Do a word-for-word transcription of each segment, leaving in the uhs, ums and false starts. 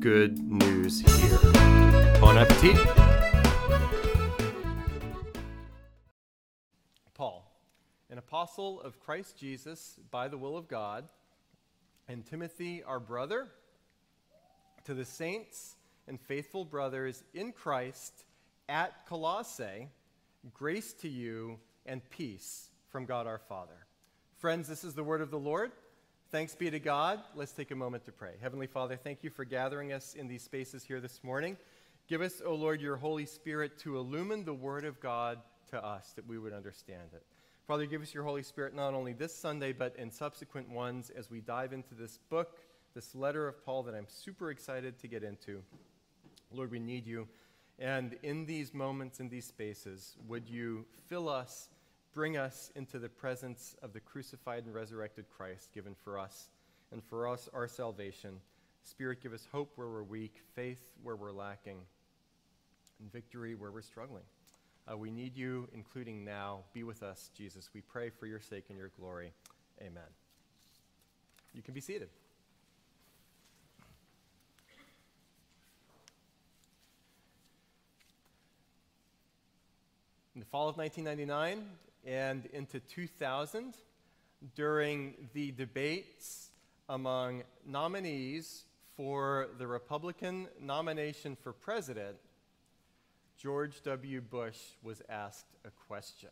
good news here? Bon appetit! Paul, an apostle of Christ Jesus by the will of God, and Timothy, our brother, to the saints and faithful brothers in Christ at Colossae, grace to you and peace from God our Father. Friends, this is the word of the Lord. Thanks be to God. Let's take a moment to pray. Heavenly Father, thank you for gathering us in these spaces here this morning. Give us, O Lord, your Holy Spirit to illumine the word of God to us, that we would understand it. Father, give us your Holy Spirit not only this Sunday, but in subsequent ones as we dive into this book, this letter of Paul that I'm super excited to get into. Lord, we need you. And in these moments, in these spaces, would you fill us, bring us into the presence of the crucified and resurrected Christ given for us and for us our salvation. Spirit, give us hope where we're weak, faith where we're lacking, and victory where we're struggling. Uh, we need you, including now. Be with us, Jesus. We pray for your sake and your glory. Amen. You can be seated. In the fall of nineteen ninety-nine and into two thousand, during the debates among nominees for the Republican nomination for president, George W. Bush was asked a question.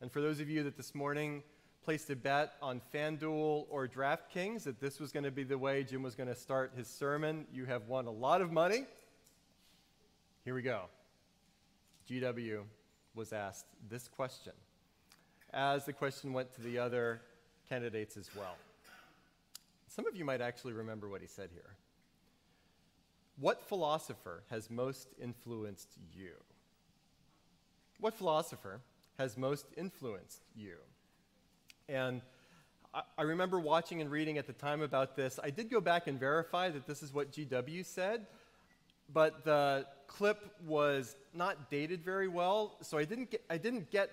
And for those of you that this morning placed a bet on FanDuel or DraftKings that this was going to be the way Jim was going to start his sermon, you have won a lot of money. Here we go. G W was asked this question, as the question went to the other candidates as well. Some of you might actually remember what he said here. What philosopher has most influenced you? What philosopher has most influenced you? And I, I remember watching and reading at the time about this. I did go back and verify that this is what G W said, but the clip was not dated very well, so I didn't get, I didn't get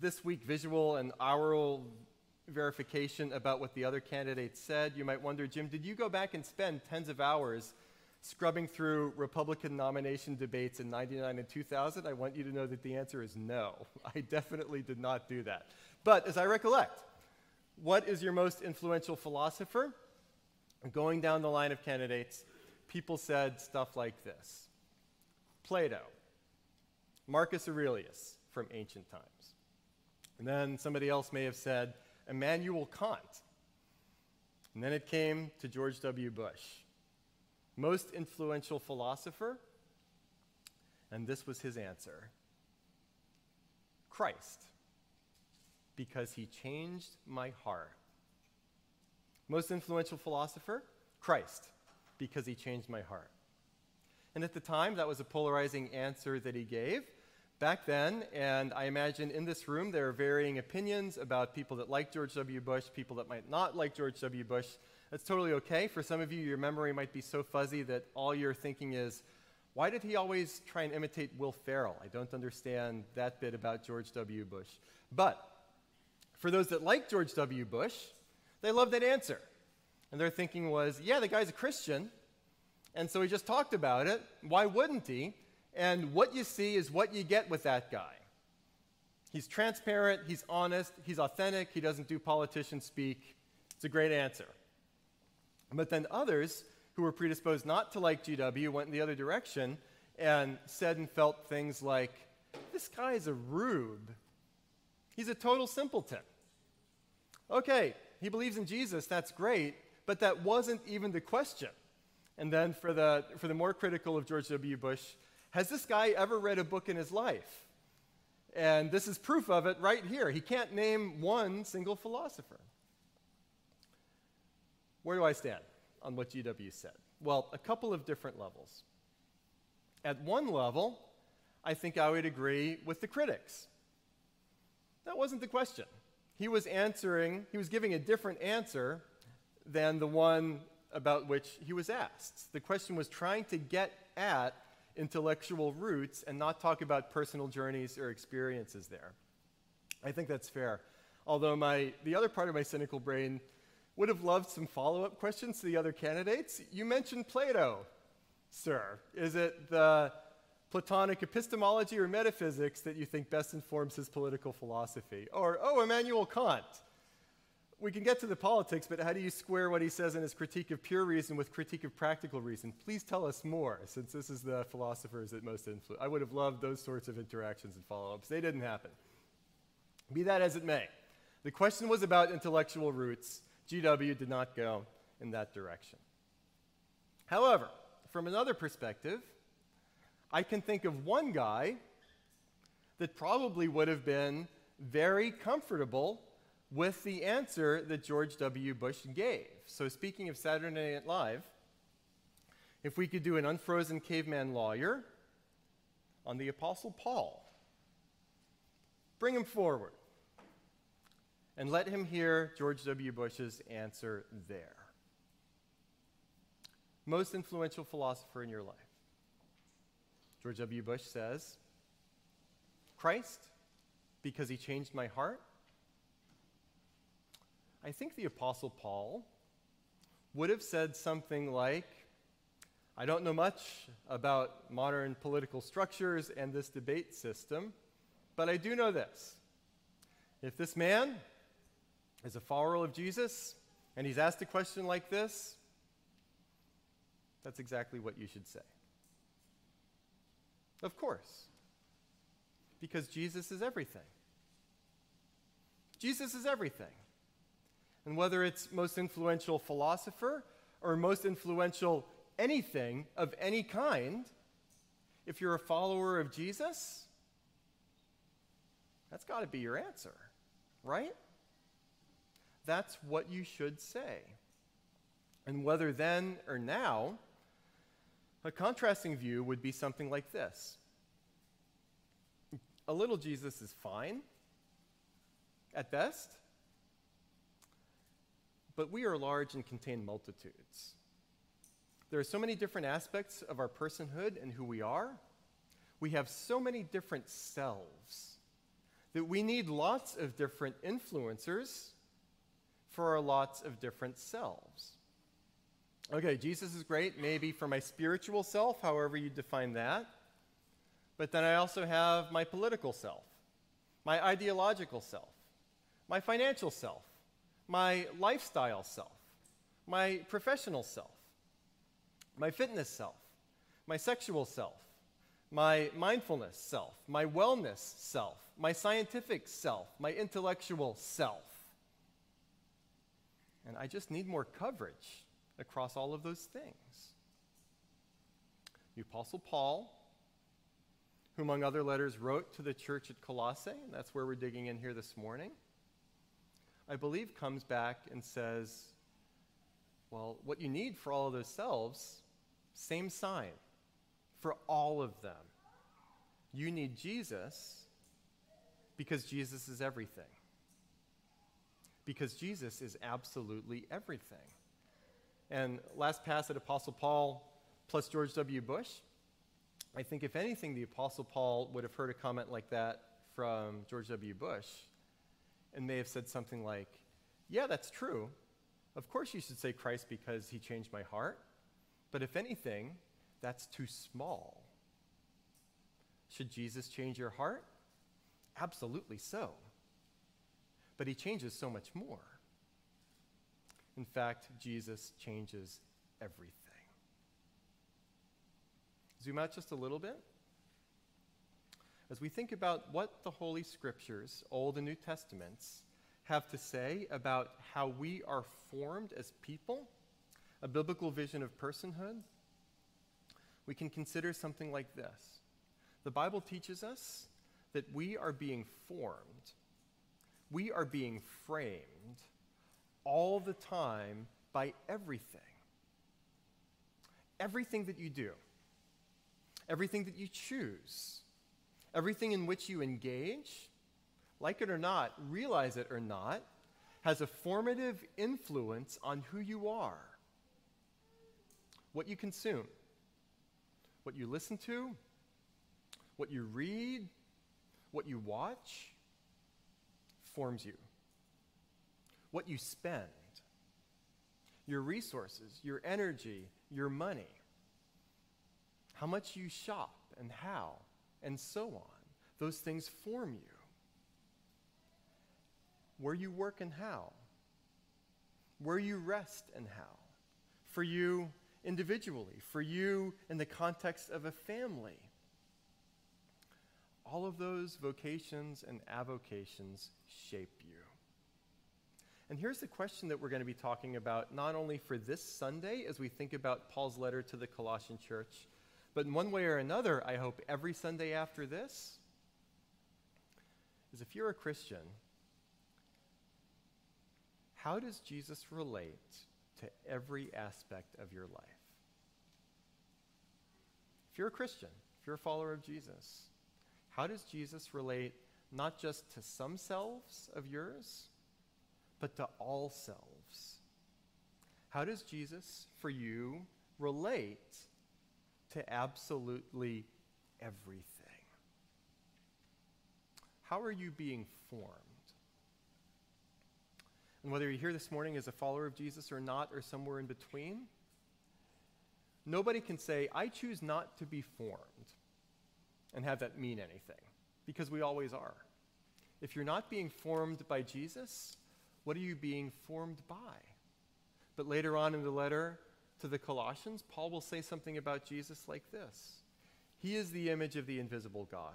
this week visual and aural verification about what the other candidates said. You might wonder, Jim, did you go back and spend tens of hours scrubbing through Republican nomination debates in ninety-nine and two thousand? I want you to know that the answer is no. I definitely did not do that. But as I recollect, what is your most influential philosopher? Going down the line of candidates, people said stuff like this. Plato, Marcus Aurelius from ancient times. And then somebody else may have said Immanuel Kant. And then it came to George W. Bush. Most influential philosopher? And this was his answer. Christ, because he changed my heart. Most influential philosopher? Christ, because he changed my heart. And at the time, that was a polarizing answer that he gave back then, and I imagine in this room there are varying opinions about people that like George W. Bush, people that might not like George W. Bush. That's totally okay. For some of you, your memory might be so fuzzy that all you're thinking is, why did he always try and imitate Will Ferrell? I don't understand that bit about George W. Bush. But for those that like George W. Bush, they love that answer. And their thinking was, yeah, the guy's a Christian, and so he just talked about it. Why wouldn't he? And what you see is what you get with that guy. He's transparent, he's honest, he's authentic, he doesn't do politician speak. It's a great answer. But then others who were predisposed not to like G W went in the other direction and said and felt things like, this guy's a rube. He's a total simpleton. Okay, he believes in Jesus, that's great, but that wasn't even the question. And then for the for the more critical of George W. Bush, has this guy ever read a book in his life? And this is proof of it right here. He can't name one single philosopher. Where do I stand on what G W said? Well, a couple of different levels. At one level, I think I would agree with the critics. That wasn't the question. He was answering, he was giving a different answer than the one about which he was asked. The question was trying to get at intellectual roots and not talk about personal journeys or experiences there. I think that's fair. Although my, the other part of my cynical brain would have loved some follow-up questions to the other candidates. You mentioned Plato, sir. Is it the Platonic epistemology or metaphysics that you think best informs his political philosophy? Or, oh, Immanuel Kant. We can get to the politics, but how do you square what he says in his critique of pure reason with critique of practical reason? Please tell us more, since this is the philosophers that most influence. I would have loved those sorts of interactions and follow-ups. They didn't happen. Be that as it may, the question was about intellectual roots. G W did not go in that direction. However, from another perspective, I can think of one guy that probably would have been very comfortable with the answer that George W. Bush gave. So speaking of Saturday Night Live, if we could do an unfrozen caveman lawyer on the Apostle Paul, bring him forward and let him hear George W. Bush's answer there. Most influential philosopher in your life. George W. Bush says, Christ, because he changed my heart. I think the Apostle Paul would have said something like, I don't know much about modern political structures and this debate system, but I do know this. If this man is a follower of Jesus and he's asked a question like this, that's exactly what you should say. Of course, because Jesus is everything. Jesus is everything. And whether it's most influential philosopher or most influential anything of any kind, if you're a follower of Jesus, that's got to be your answer, right? That's what you should say. And whether then or now, a contrasting view would be something like this. A little Jesus is fine, at best. But we are large and contain multitudes. There are so many different aspects of our personhood and who we are. We have so many different selves that we need lots of different influencers for our lots of different selves. Okay, Jesus is great, maybe for my spiritual self, however you define that. But then I also have my political self, my ideological self, my financial self, my lifestyle self, my professional self, my fitness self, my sexual self, my mindfulness self, my wellness self, my scientific self, my intellectual self. And I just need more coverage across all of those things. The Apostle Paul, who among other letters wrote to the church at Colossae, and that's where we're digging in here this morning, I believe comes back and says, well, what you need for all of those selves, same sign for all of them. You need Jesus because Jesus is everything. Because Jesus is absolutely everything. And last pass at Apostle Paul plus George W. Bush, I think if anything, the Apostle Paul would have heard a comment like that from George W. Bush, and may have said something like, yeah, that's true. Of course you should say Christ because he changed my heart. But if anything, that's too small. Should Jesus change your heart? Absolutely so. But he changes so much more. In fact, Jesus changes everything. Zoom out just a little bit. As we think about what the Holy Scriptures, Old and New Testaments, have to say about how we are formed as people, a biblical vision of personhood, we can consider something like this. The Bible teaches us that we are being formed, we are being framed all the time by everything. Everything that you do, everything that you choose, everything in which you engage, like it or not, realize it or not, has a formative influence on who you are. What you consume, what you listen to, what you read, what you watch, forms you. What you spend, your resources, your energy, your money, how much you shop and how, and so on. Those things form you. Where you work and how, where you rest and how, for you individually, for you in the context of a family. All of those vocations and avocations shape you. And here's the question that we're going to be talking about not only for this Sunday as we think about Paul's letter to the Colossian church, but in one way or another, I hope every Sunday after this, is if you're a Christian, how does Jesus relate to every aspect of your life? If you're a Christian, if you're a follower of Jesus, how does Jesus relate not just to some selves of yours, but to all selves? How does Jesus, for you, relate to absolutely everything? How are you being formed? And whether you're here this morning as a follower of Jesus or not, or somewhere in between, nobody can say, I choose not to be formed, and have that mean anything, because we always are. If you're not being formed by Jesus, what are you being formed by? But later on in the letter to the Colossians, Paul will say something about Jesus like this. He is the image of the invisible God,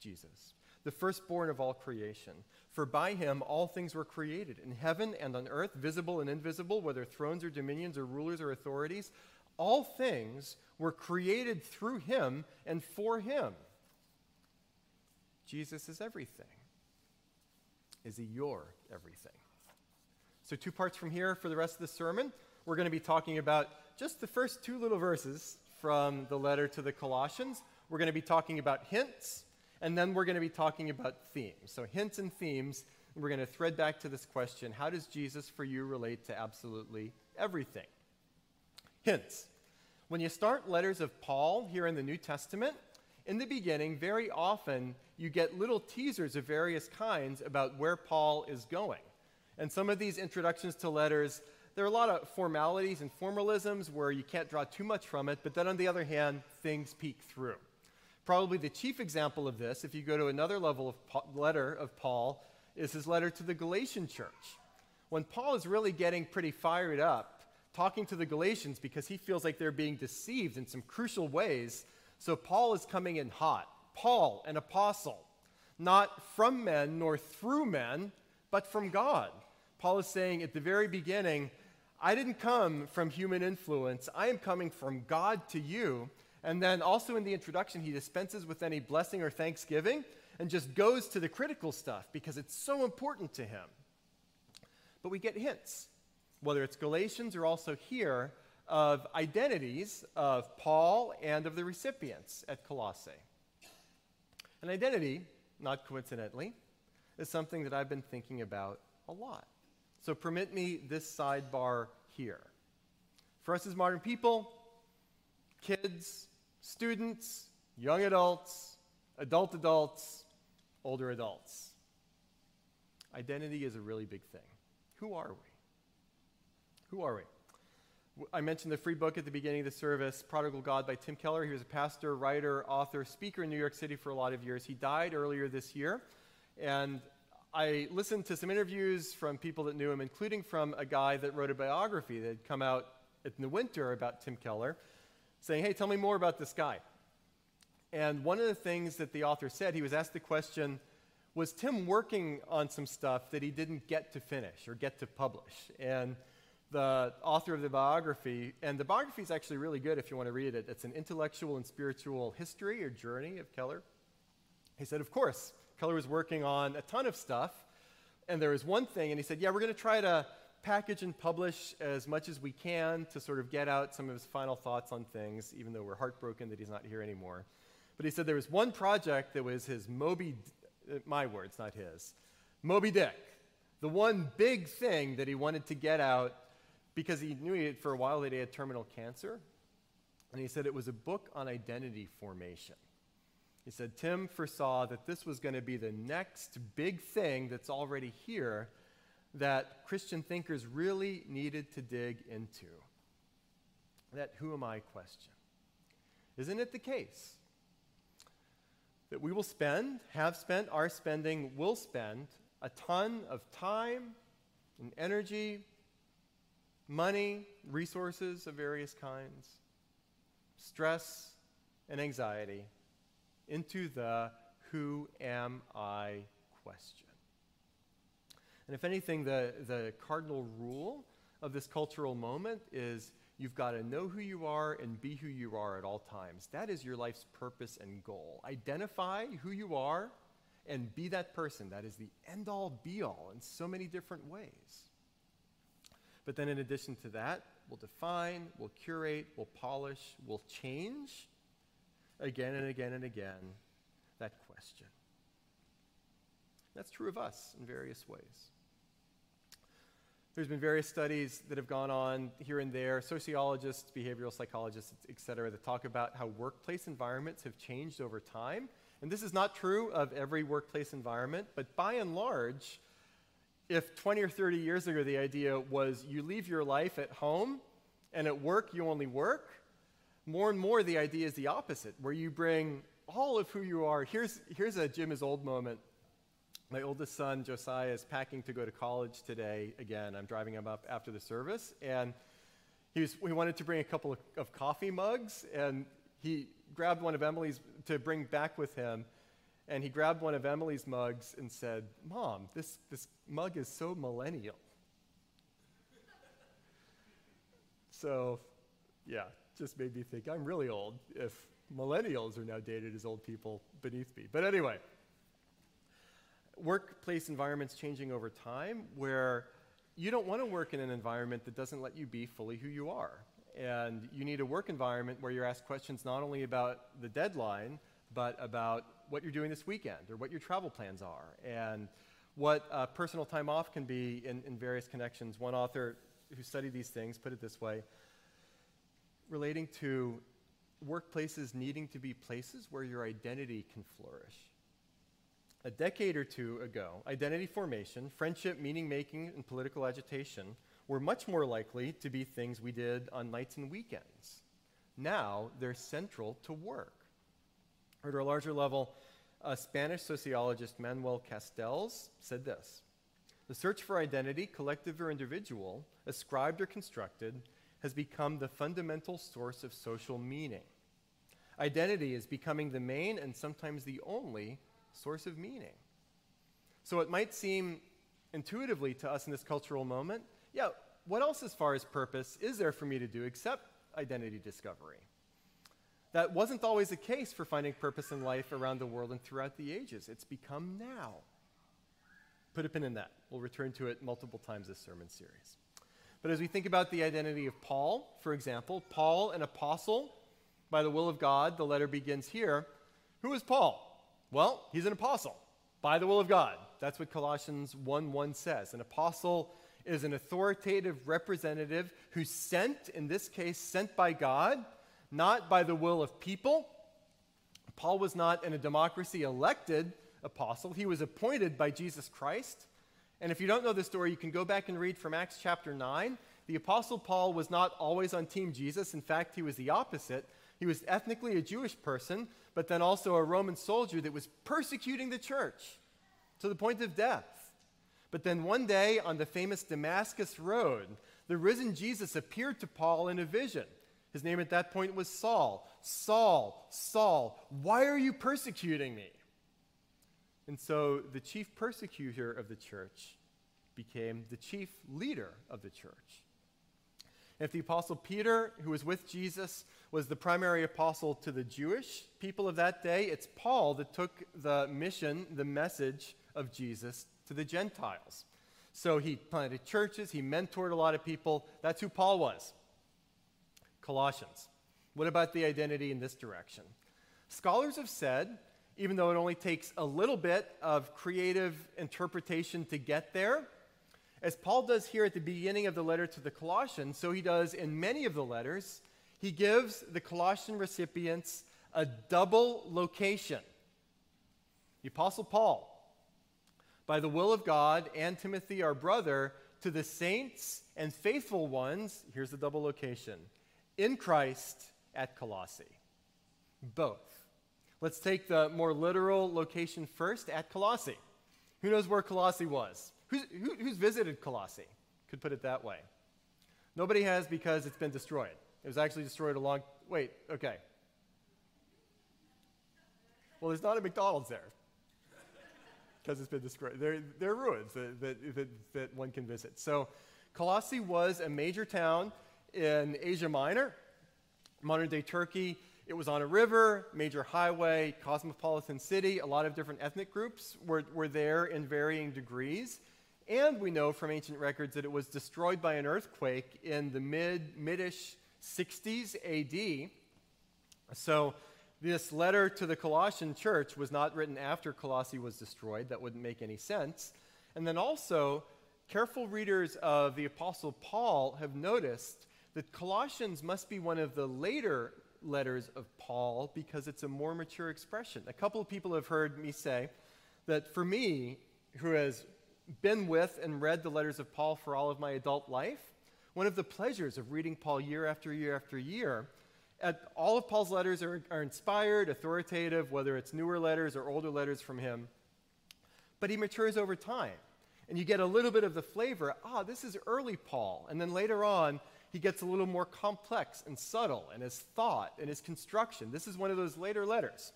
Jesus, the firstborn of all creation. For by him all things were created, in heaven and on earth, visible and invisible, whether thrones or dominions or rulers or authorities. All things were created through him and for him. Jesus is everything. Is he your everything? So two parts from here for the rest of the sermon. We're going to be talking about just the first two little verses from the letter to the Colossians. We're going to be talking about hints, and then we're going to be talking about themes. So hints and themes, and we're going to thread back to this question, how does Jesus for you relate to absolutely everything? Hints. When you start letters of Paul here in the New Testament, in the beginning, very often, you get little teasers of various kinds about where Paul is going. And some of these introductions to letters, there are a lot of formalities and formalisms where you can't draw too much from it, but then on the other hand, things peek through. Probably the chief example of this, if you go to another level of pa- letter of Paul, is his letter to the Galatian church. When Paul is really getting pretty fired up, talking to the Galatians because he feels like they're being deceived in some crucial ways, so Paul is coming in hot. Paul, an apostle, not from men nor through men, but from God. Paul is saying at the very beginning, I didn't come from human influence. I am coming from God to you. And then also in the introduction, he dispenses with any blessing or thanksgiving and just goes to the critical stuff because it's so important to him. But we get hints, whether it's Galatians or also here, of identities of Paul and of the recipients at Colossae. An identity, not coincidentally, is something that I've been thinking about a lot. So permit me this sidebar here. For us as modern people, kids, students, young adults, adult adults, older adults, identity is a really big thing. Who are we? Who are we? I mentioned the free book at the beginning of the service, Prodigal God by Tim Keller. He was a pastor, writer, author, speaker in New York City for a lot of years. He died earlier this year, and I listened to some interviews from people that knew him, including from a guy that wrote a biography that had come out in the winter about Tim Keller, saying, hey, tell me more about this guy. And one of the things that the author said, he was asked the question, was Tim working on some stuff that he didn't get to finish or get to publish? And the author of the biography, and the biography is actually really good if you want to read it. It's an intellectual and spiritual history or journey of Keller. He said, of course, Keller was working on a ton of stuff, and there was one thing, and he said, yeah, we're going to try to package and publish as much as we can to sort of get out some of his final thoughts on things, even though we're heartbroken that he's not here anymore. But he said there was one project that was his Moby, my words, not his, Moby Dick, the one big thing that he wanted to get out because he knew he had, for a while that he had terminal cancer. And he said it was a book on identity formation. He said Tim foresaw that this was going to be the next big thing that's already here that Christian thinkers really needed to dig into. That who am I question. Isn't it the case that we will spend, have spent, are spending, will spend a ton of time and energy, money, resources of various kinds, stress and anxiety into the who am I question. And if anything, the, the cardinal rule of this cultural moment is you've got to know who you are and be who you are at all times. That is your life's purpose and goal. Identify who you are and be that person. That is the end-all, be-all in so many different ways. But then in addition to that, we'll define, we'll curate, we'll polish, we'll change again and again and again that question. That's true of us in various ways. There's been various studies that have gone on here and there, sociologists, behavioral psychologists, et cetera, that talk about how workplace environments have changed over time. And this is not true of every workplace environment, but by and large, if twenty or thirty years ago the idea was you leave your life at home and at work you only work, more and more the idea is the opposite, where you bring all of who you are. Here's, here's a Jim is old moment. My oldest son, Josiah, is packing to go to college today. Again, I'm driving him up after the service, and he, was, he wanted to bring a couple of, of coffee mugs, and he grabbed one of Emily's to bring back with him, and he grabbed one of Emily's mugs and said, "Mom, this, this mug is so millennial." So, yeah, just made me think I'm really old if millennials are now dated as old people beneath me. But anyway, workplace environments changing over time where you don't want to work in an environment that doesn't let you be fully who you are. And you need a work environment where you're asked questions not only about the deadline, but about what you're doing this weekend or what your travel plans are and what uh, personal time off can be in, in various connections. One author who studied these things put it this way, relating to workplaces needing to be places where your identity can flourish. A decade or two ago, identity formation, friendship, meaning-making, and political agitation were much more likely to be things we did on nights and weekends. Now, they're central to work. Or to a larger level, uh, Spanish sociologist Manuel Castells said this, "The search for identity, collective or individual, ascribed or constructed, has become the fundamental source of social meaning. Identity is becoming the main and sometimes the only source of meaning." So it might seem intuitively to us in this cultural moment, yeah, what else as far as purpose is there for me to do except identity discovery? That wasn't always the case for finding purpose in life around the world and throughout the ages. It's become now. Put a pin in that. We'll return to it multiple times this sermon series. But as we think about the identity of Paul, for example, Paul, an apostle, by the will of God, the letter begins here. Who is Paul? Well, he's an apostle, by the will of God. That's what Colossians one one says. An apostle is an authoritative representative who's sent, in this case, sent by God, not by the will of people. Paul was not, in a democracy, elected apostle. He was appointed by Jesus Christ. And if you don't know the story, you can go back and read from Acts chapter nine. The apostle Paul was not always on team Jesus. In fact, he was the opposite. He was ethnically a Jewish person, but then also a Roman soldier that was persecuting the church to the point of death. But then one day on the famous Damascus Road, the risen Jesus appeared to Paul in a vision. His name at that point was Saul. Saul, Saul, why are you persecuting me? And so the chief persecutor of the church became the chief leader of the church. If the apostle Peter, who was with Jesus, was the primary apostle to the Jewish people of that day, it's Paul that took the mission, the message of Jesus to the Gentiles. So he planted churches. He mentored a lot of people. That's who Paul was. Colossians. What about the identity in this direction? Scholars have said, even though it only takes a little bit of creative interpretation to get there, as Paul does here at the beginning of the letter to the Colossians, so he does in many of the letters, he gives the Colossian recipients a double location. The Apostle Paul, by the will of God, and Timothy, our brother, to the saints and faithful ones, here's the double location, in Christ at Colossae. Both. Let's take the more literal location first at Colossae. Who knows where Colossae was? Who's, who, who's visited Colossae? Could put it that way. Nobody has because it's been destroyed. It was actually destroyed a long... Wait, okay. Well, there's not a McDonald's there because it's been destroyed. There, there are ruins that, that, that, that one can visit. So Colossae was a major town in Asia Minor, modern-day Turkey. It was on a river, major highway, cosmopolitan city. A lot of different ethnic groups were, were there in varying degrees. And we know from ancient records that it was destroyed by an earthquake in the mid, mid-ish sixties A D. So this letter to the Colossian church was not written after Colossae was destroyed. That wouldn't make any sense. And then also, careful readers of the Apostle Paul have noticed that Colossians must be one of the later letters of Paul because it's a more mature expression. A couple of people have heard me say that for me, who has been with and read the letters of Paul for all of my adult life, one of the pleasures of reading Paul year after year after year, at all of Paul's letters are, are inspired, authoritative, whether it's newer letters or older letters from him, but he matures over time. And you get a little bit of the flavor, ah, this is early Paul. And then later on, he gets a little more complex and subtle in his thought and his construction. This is one of those later letters.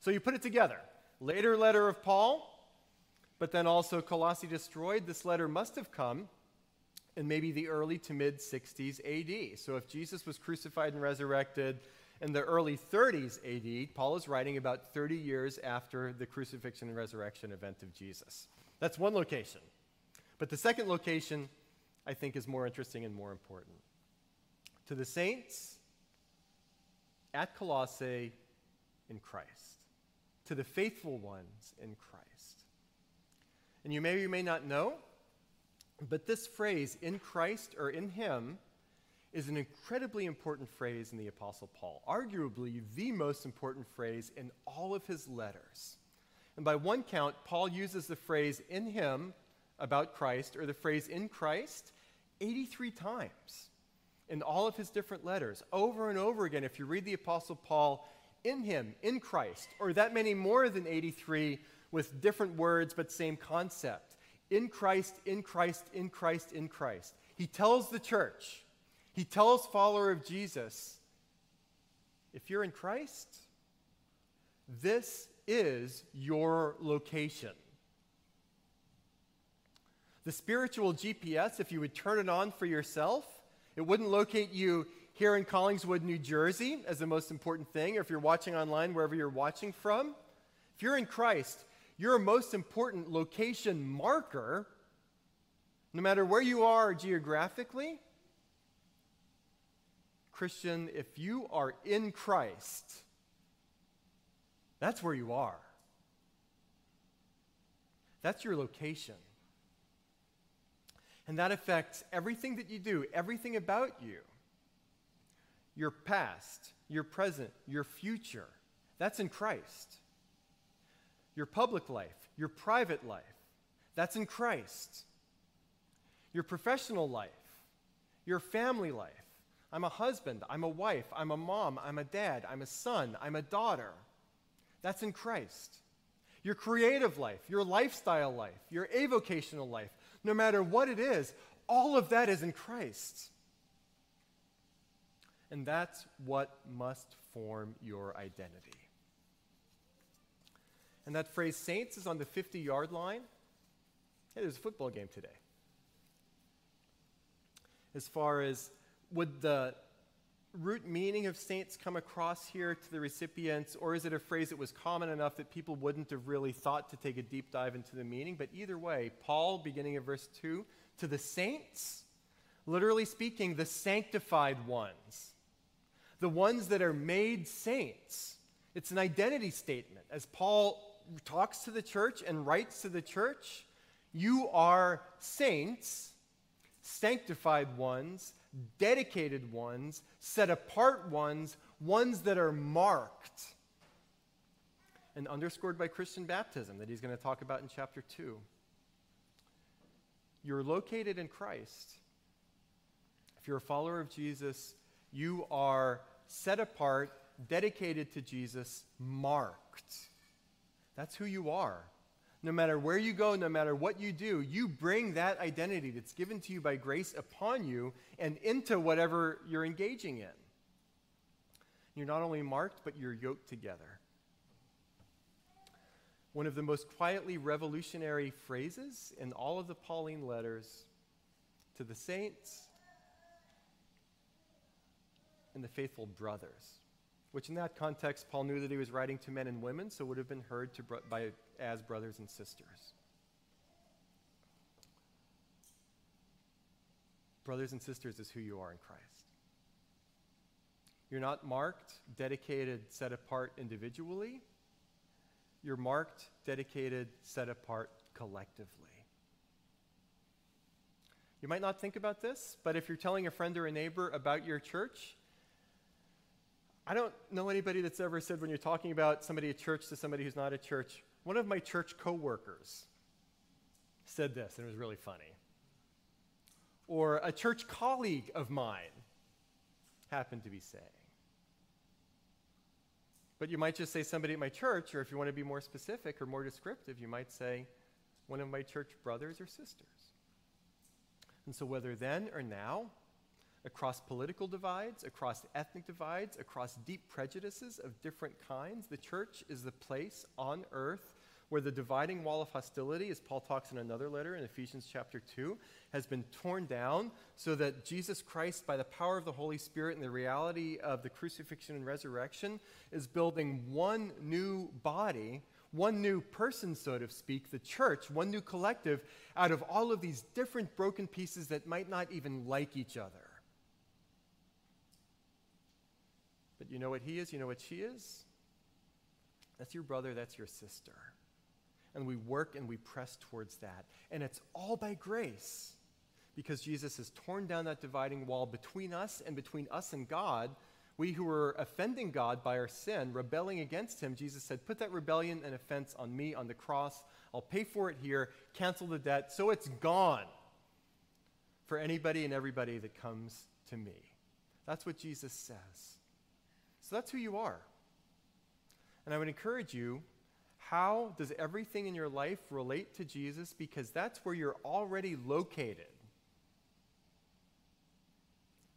So you put it together. Later letter of Paul, but then also Colossae destroyed. This letter must have come in maybe the early to mid-sixties A D. So if Jesus was crucified and resurrected in the early thirties A D, Paul is writing about thirty years after the crucifixion and resurrection event of Jesus. That's one location. But the second location, I think, is more interesting and more important. To the saints at Colossae in Christ. To the faithful ones in Christ. And you may or you may not know, but this phrase, in Christ or in him, is an incredibly important phrase in the Apostle Paul. Arguably the most important phrase in all of his letters. And by one count, Paul uses the phrase in him about Christ, or the phrase in Christ, eighty-three times. In all of his different letters, over and over again, if you read the Apostle Paul, in him, in Christ, or that many more than eighty-three with different words but same concept. In Christ, in Christ, in Christ, in Christ. He tells the church, he tells follower of Jesus, if you're in Christ, this is your location. The spiritual G P S, if you would turn it on for yourself, it wouldn't locate you here in Collingswood, New Jersey, as the most important thing, or if you're watching online, wherever you're watching from. If you're in Christ, your most important location marker, no matter where you are geographically, Christian, if you are in Christ, that's where you are. That's your location. And that affects everything that you do, everything about you. Your past, your present, your future. That's in Christ. Your public life, your private life. That's in Christ. Your professional life, your family life. I'm a husband, I'm a wife, I'm a mom, I'm a dad, I'm a son, I'm a daughter. That's in Christ. Your creative life, your lifestyle life, your avocational life. No matter what it is, all of that is in Christ. And that's what must form your identity. And that phrase, saints, is on the fifty-yard line. Hey, there's a football game today. As far as would the root meaning of saints come across here to the recipients, or is it a phrase that was common enough that people wouldn't have really thought to take a deep dive into the meaning? But either way, Paul, beginning of verse two, to the saints, literally speaking, the sanctified ones, the ones that are made saints. It's an identity statement. As Paul talks to the church and writes to the church, you are saints, sanctified ones, dedicated ones, set apart ones, ones that are marked and underscored by Christian baptism that he's going to talk about in chapter two. You're located in Christ. If you're a follower of Jesus, you are set apart, dedicated to Jesus, marked. That's who you are. No matter where you go, no matter what you do, you bring that identity that's given to you by grace upon you and into whatever you're engaging in. You're not only marked, but you're yoked together. One of the most quietly revolutionary phrases in all of the Pauline letters, to the saints and the faithful brothers, which in that context, Paul knew that he was writing to men and women, so would have been heard to bro- by, as brothers and sisters. Brothers and sisters is who you are in Christ. You're not marked, dedicated, set apart individually. You're marked, dedicated, set apart collectively. You might not think about this, but if you're telling a friend or a neighbor about your church, I don't know anybody that's ever said, when you're talking about somebody at church to somebody who's not at church, one of my church coworkers said this, and it was really funny. Or a church colleague of mine happened to be saying. But you might just say somebody at my church, or if you want to be more specific or more descriptive, you might say one of my church brothers or sisters. And so whether then or now, across political divides, across ethnic divides, across deep prejudices of different kinds, the church is the place on earth where the dividing wall of hostility, as Paul talks in another letter in Ephesians chapter two, has been torn down so that Jesus Christ, by the power of the Holy Spirit and the reality of the crucifixion and resurrection, is building one new body, one new person, so to speak, the church, one new collective, out of all of these different broken pieces that might not even like each other. But you know what he is, you know what she is? That's your brother, that's your sister. And we work and we press towards that. And it's all by grace, because Jesus has torn down that dividing wall between us and between us and God. We who were offending God by our sin, rebelling against him, Jesus said, put that rebellion and offense on me on the cross. I'll pay for it here, cancel the debt, so it's gone for anybody and everybody that comes to me. That's what Jesus says. So that's who you are. And I would encourage you, how does everything in your life relate to Jesus? Because that's where you're already located.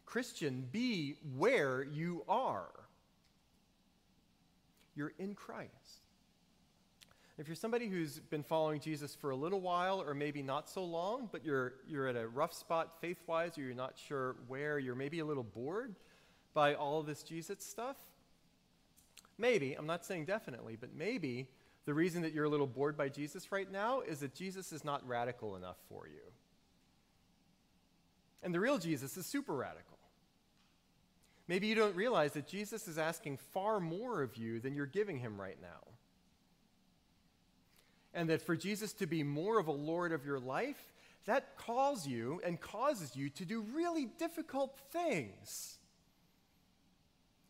Christian, be where you are. You're in Christ. If you're somebody who's been following Jesus for a little while, or maybe not so long, but you're, you're at a rough spot faith-wise, or you're not sure where, you're maybe a little bored by all of this Jesus stuff, maybe, I'm not saying definitely, but maybe the reason that you're a little bored by Jesus right now is that Jesus is not radical enough for you. And the real Jesus is super radical. Maybe you don't realize that Jesus is asking far more of you than you're giving him right now. And that for Jesus to be more of a Lord of your life, that calls you and causes you to do really difficult things.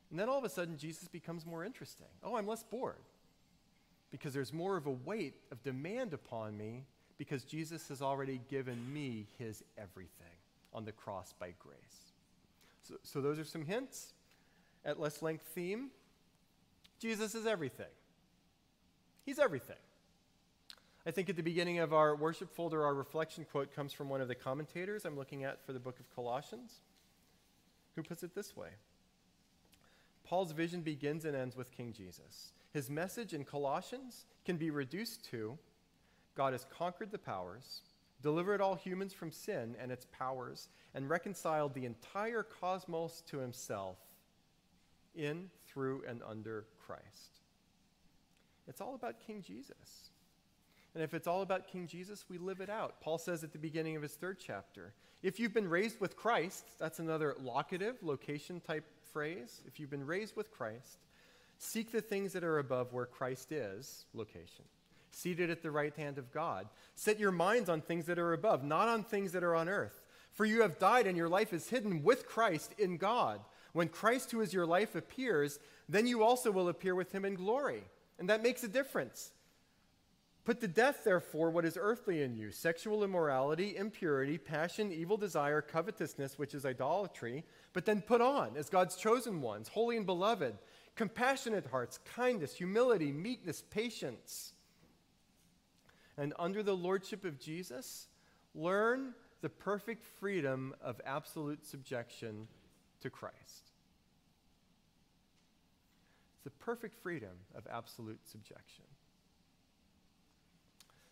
And then all of a sudden, Jesus becomes more interesting. Oh, I'm less bored because there's more of a weight of demand upon me, because Jesus has already given me his everything on the cross by grace. So, so those are some hints. At less length theme, Jesus is everything. He's everything. I think at the beginning of our worship folder, our reflection quote comes from one of the commentators I'm looking at for the book of Colossians, who puts it this way. Paul's vision begins and ends with King Jesus. His message in Colossians can be reduced to, God has conquered the powers, delivered all humans from sin and its powers, and reconciled the entire cosmos to himself in, through, and under Christ. It's all about King Jesus. And if it's all about King Jesus, we live it out. Paul says at the beginning of his third chapter, if you've been raised with Christ, that's another locative, location-type phrase. If you've been raised with Christ, seek the things that are above where Christ is, location, seated at the right hand of God. Set your minds on things that are above, not on things that are on earth. For you have died, and your life is hidden with Christ in God. When Christ, who is your life, appears, then you also will appear with him in glory. And that makes a difference. Put to death, therefore, what is earthly in you, sexual immorality, impurity, passion, evil desire, covetousness, which is idolatry, but then put on, as God's chosen ones, holy and beloved, compassionate hearts, kindness, humility, meekness, patience. And under the lordship of Jesus, learn the perfect freedom of absolute subjection to Christ. It's the perfect freedom of absolute subjection.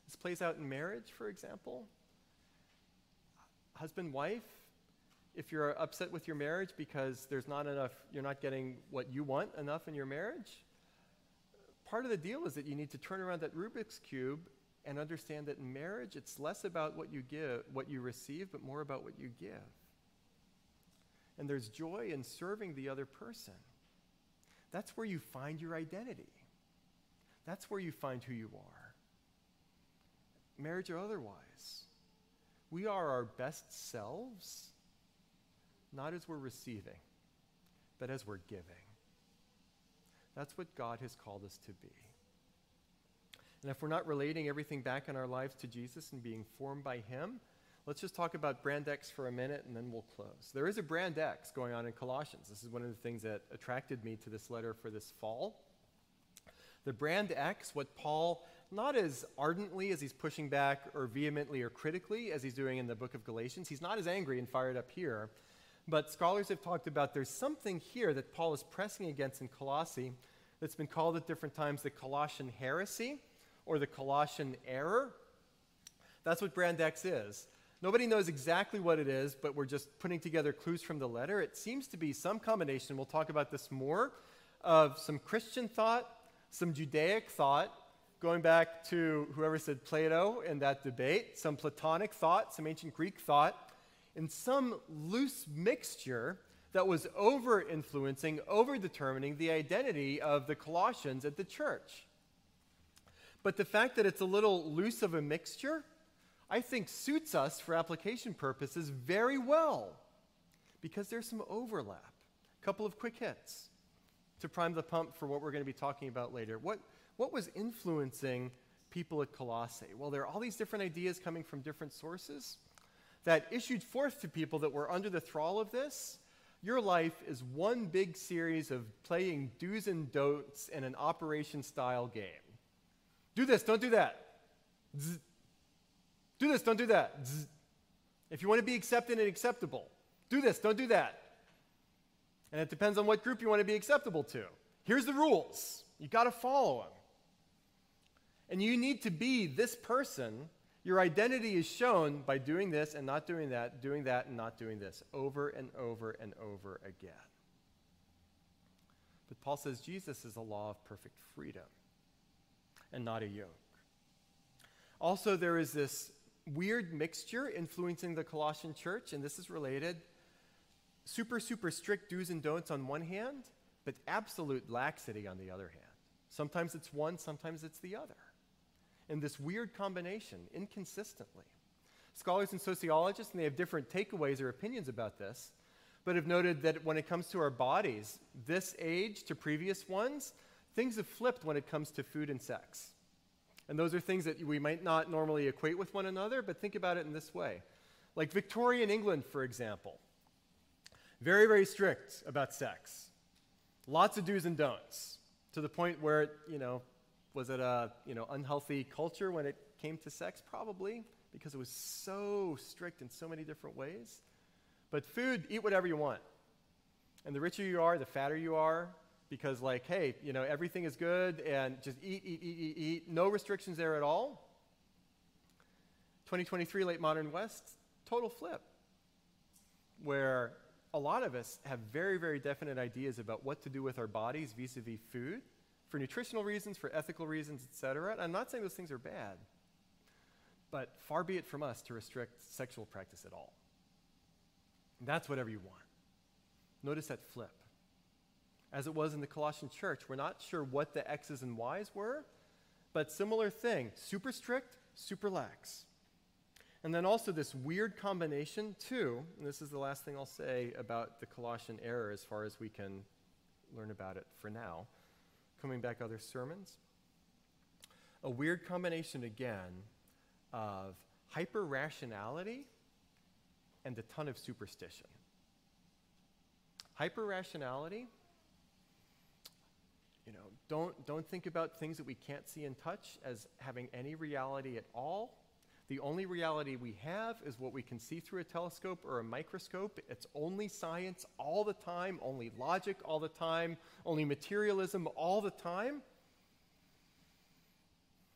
This plays out in marriage, for example. Husband, wife, if you're upset with your marriage because there's not enough, you're not getting what you want enough in your marriage, part of the deal is that you need to turn around that Rubik's Cube and understand that in marriage, it's less about what you give, what you receive, but more about what you give. And there's joy in serving the other person. That's where you find your identity. That's where you find who you are. Marriage or otherwise, we are our best selves, not as we're receiving, but as we're giving. That's what God has called us to be. And if we're not relating everything back in our lives to Jesus and being formed by him, let's just talk about brand X for a minute and then we'll close. There is a brand X going on in Colossians. This is one of the things that attracted me to this letter for this fall. The brand X, what Paul, not as ardently as he's pushing back or vehemently or critically as he's doing in the book of Galatians. He's not as angry and fired up here. But scholars have talked about there's something here that Paul is pressing against in Colossae that's been called at different times the Colossian heresy or the Colossian error. That's what brand X is. Nobody knows exactly what it is, but we're just putting together clues from the letter. It seems to be some combination, we'll talk about this more, of some Christian thought, some Judaic thought, going back to whoever said Plato in that debate, some Platonic thought, some ancient Greek thought, and some loose mixture that was over-influencing, over-determining the identity of the Colossians at the church. But the fact that it's a little loose of a mixture, I think suits us for application purposes very well, because there's some overlap. A couple of quick hits to prime the pump for what we're going to be talking about later. What, what was influencing people at Colossae? Well, there are all these different ideas coming from different sources that issued forth to people that were under the thrall of this. Your life is one big series of playing do's and don'ts in an operation-style game. Do this, don't do that. Zzz. Do this, don't do that. Zzz. If you want to be accepted and acceptable, do this, don't do that. And it depends on what group you want to be acceptable to. Here's the rules. You've got to follow them. And you need to be this person. Your identity is shown by doing this and not doing that, doing that and not doing this, over and over and over again. But Paul says Jesus is a law of perfect freedom and not a yoke. Also, there is this weird mixture influencing the Colossian church, and this is related. Super, super strict do's and don'ts on one hand, but absolute laxity on the other hand. Sometimes it's one, sometimes it's the other. And this weird combination, inconsistently. Scholars and sociologists, and they have different takeaways or opinions about this, but have noted that when it comes to our bodies, this age to previous ones, things have flipped when it comes to food and sex. And those are things that we might not normally equate with one another, but think about it in this way. Like Victorian England, for example. Very, very strict about sex. Lots of do's and don'ts, to the point where, it, you know, was it a, you know, unhealthy culture when it came to sex? Probably, because it was so strict in so many different ways. But food, eat whatever you want. And the richer you are, the fatter you are, because like, hey, you know, everything is good, and just eat, eat, eat, eat, eat. No restrictions there at all. twenty twenty-three, late modern West, total flip, where a lot of us have very, very definite ideas about what to do with our bodies vis-a-vis food, for nutritional reasons, for ethical reasons, et cetera. And I'm not saying those things are bad, but far be it from us to restrict sexual practice at all. And that's whatever you want. Notice that flip. As it was in the Colossian church, we're not sure what the X's and Y's were, but similar thing, super strict, super lax. And then also this weird combination too, and this is the last thing I'll say about the Colossian error as far as we can learn about it for now, coming back other sermons, a weird combination again of hyper-rationality and a ton of superstition. Hyper-rationality, you know, don't, don't think about things that we can't see and touch as having any reality at all. The only reality we have is what we can see through a telescope or a microscope. It's only science all the time, only logic all the time, only materialism all the time.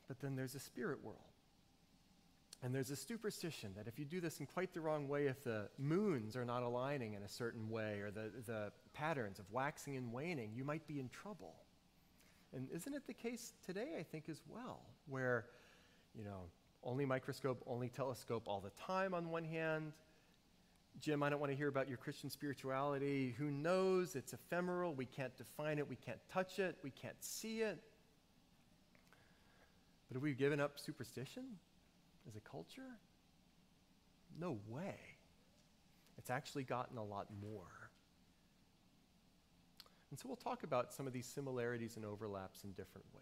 But then there's a spirit world. And there's a superstition that if you do this in quite the wrong way, if the moons are not aligning in a certain way or the, the patterns of waxing and waning, you might be in trouble. And isn't it the case today, I think, as well, where, you know, only microscope, only telescope all the time on one hand. Jim, I don't want to hear about your Christian spirituality. Who knows? It's ephemeral. We can't define it. We can't touch it. We can't see it. But have we given up superstition as a culture? No way. It's actually gotten a lot more. And so we'll talk about some of these similarities and overlaps in different ways.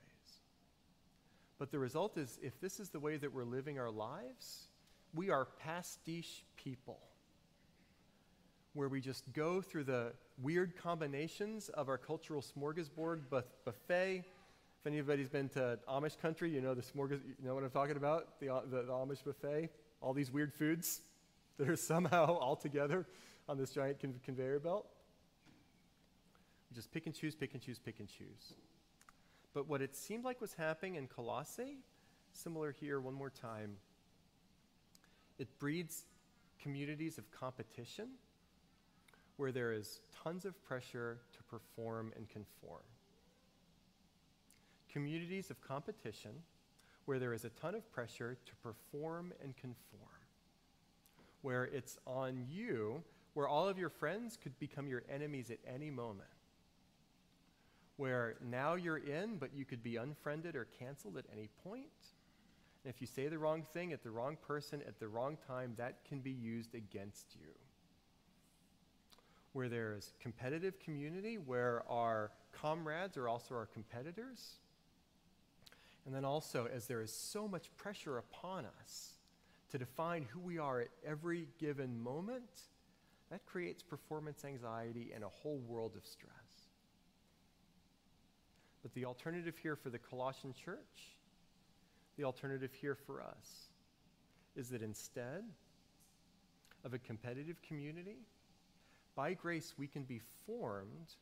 But the result is, if this is the way that we're living our lives, we are pastiche people, where we just go through the weird combinations of our cultural smorgasbord buffet. If anybody's been to Amish country, you know the smorgas, you know what I'm talking about, the, the, the Amish buffet, all these weird foods that are somehow all together on this giant con conveyor belt. We just pick and choose, pick and choose, pick and choose. But what it seemed like was happening in Colossae, similar here one more time, it breeds communities of competition where there is tons of pressure to perform and conform. Communities of competition where there is a ton of pressure to perform and conform, where it's on you, where all of your friends could become your enemies at any moment, where now you're in, but you could be unfriended or canceled at any point. And if you say the wrong thing at the wrong person at the wrong time, that can be used against you. Where there is competitive community, where our comrades are also our competitors. And then also, as there is so much pressure upon us to define who we are at every given moment, that creates performance anxiety and a whole world of stress. But the alternative here for the Colossian church, the alternative here for us, is that instead of a competitive community, by grace we can be formed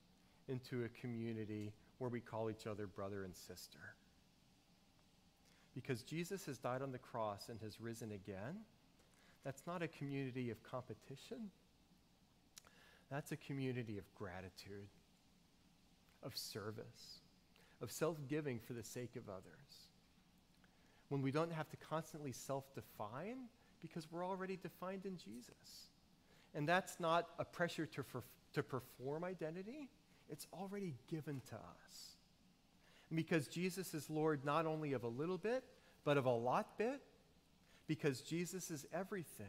into a community where we call each other brother and sister. Because Jesus has died on the cross and has risen again, that's not a community of competition. That's a community of gratitude, of service, of self-giving for the sake of others, when we don't have to constantly self-define because we're already defined in Jesus. And that's not a pressure to, to perform identity. It's already given to us. And because Jesus is Lord not only of a little bit, but of a lot bit, because Jesus is everything,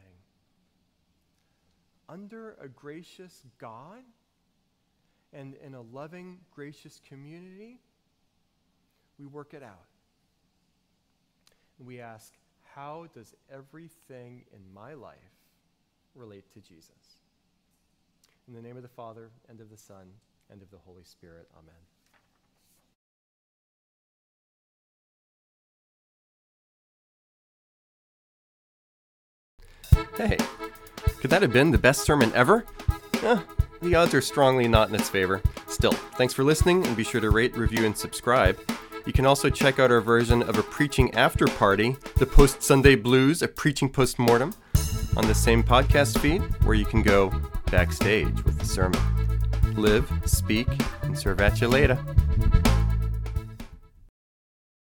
under a gracious God and in a loving, gracious community, we work it out. And we ask, how does everything in my life relate to Jesus? In the name of the Father, and of the Son, and of the Holy Spirit, amen. Hey, could that have been the best sermon ever? Eh, the odds are strongly not in its favor. Still, thanks for listening, and be sure to rate, review, and subscribe. You can also check out our version of a preaching after party, the Post Sunday Blues, a preaching postmortem, on the same podcast feed, where you can go backstage with the sermon. Live, speak, and serve at you later.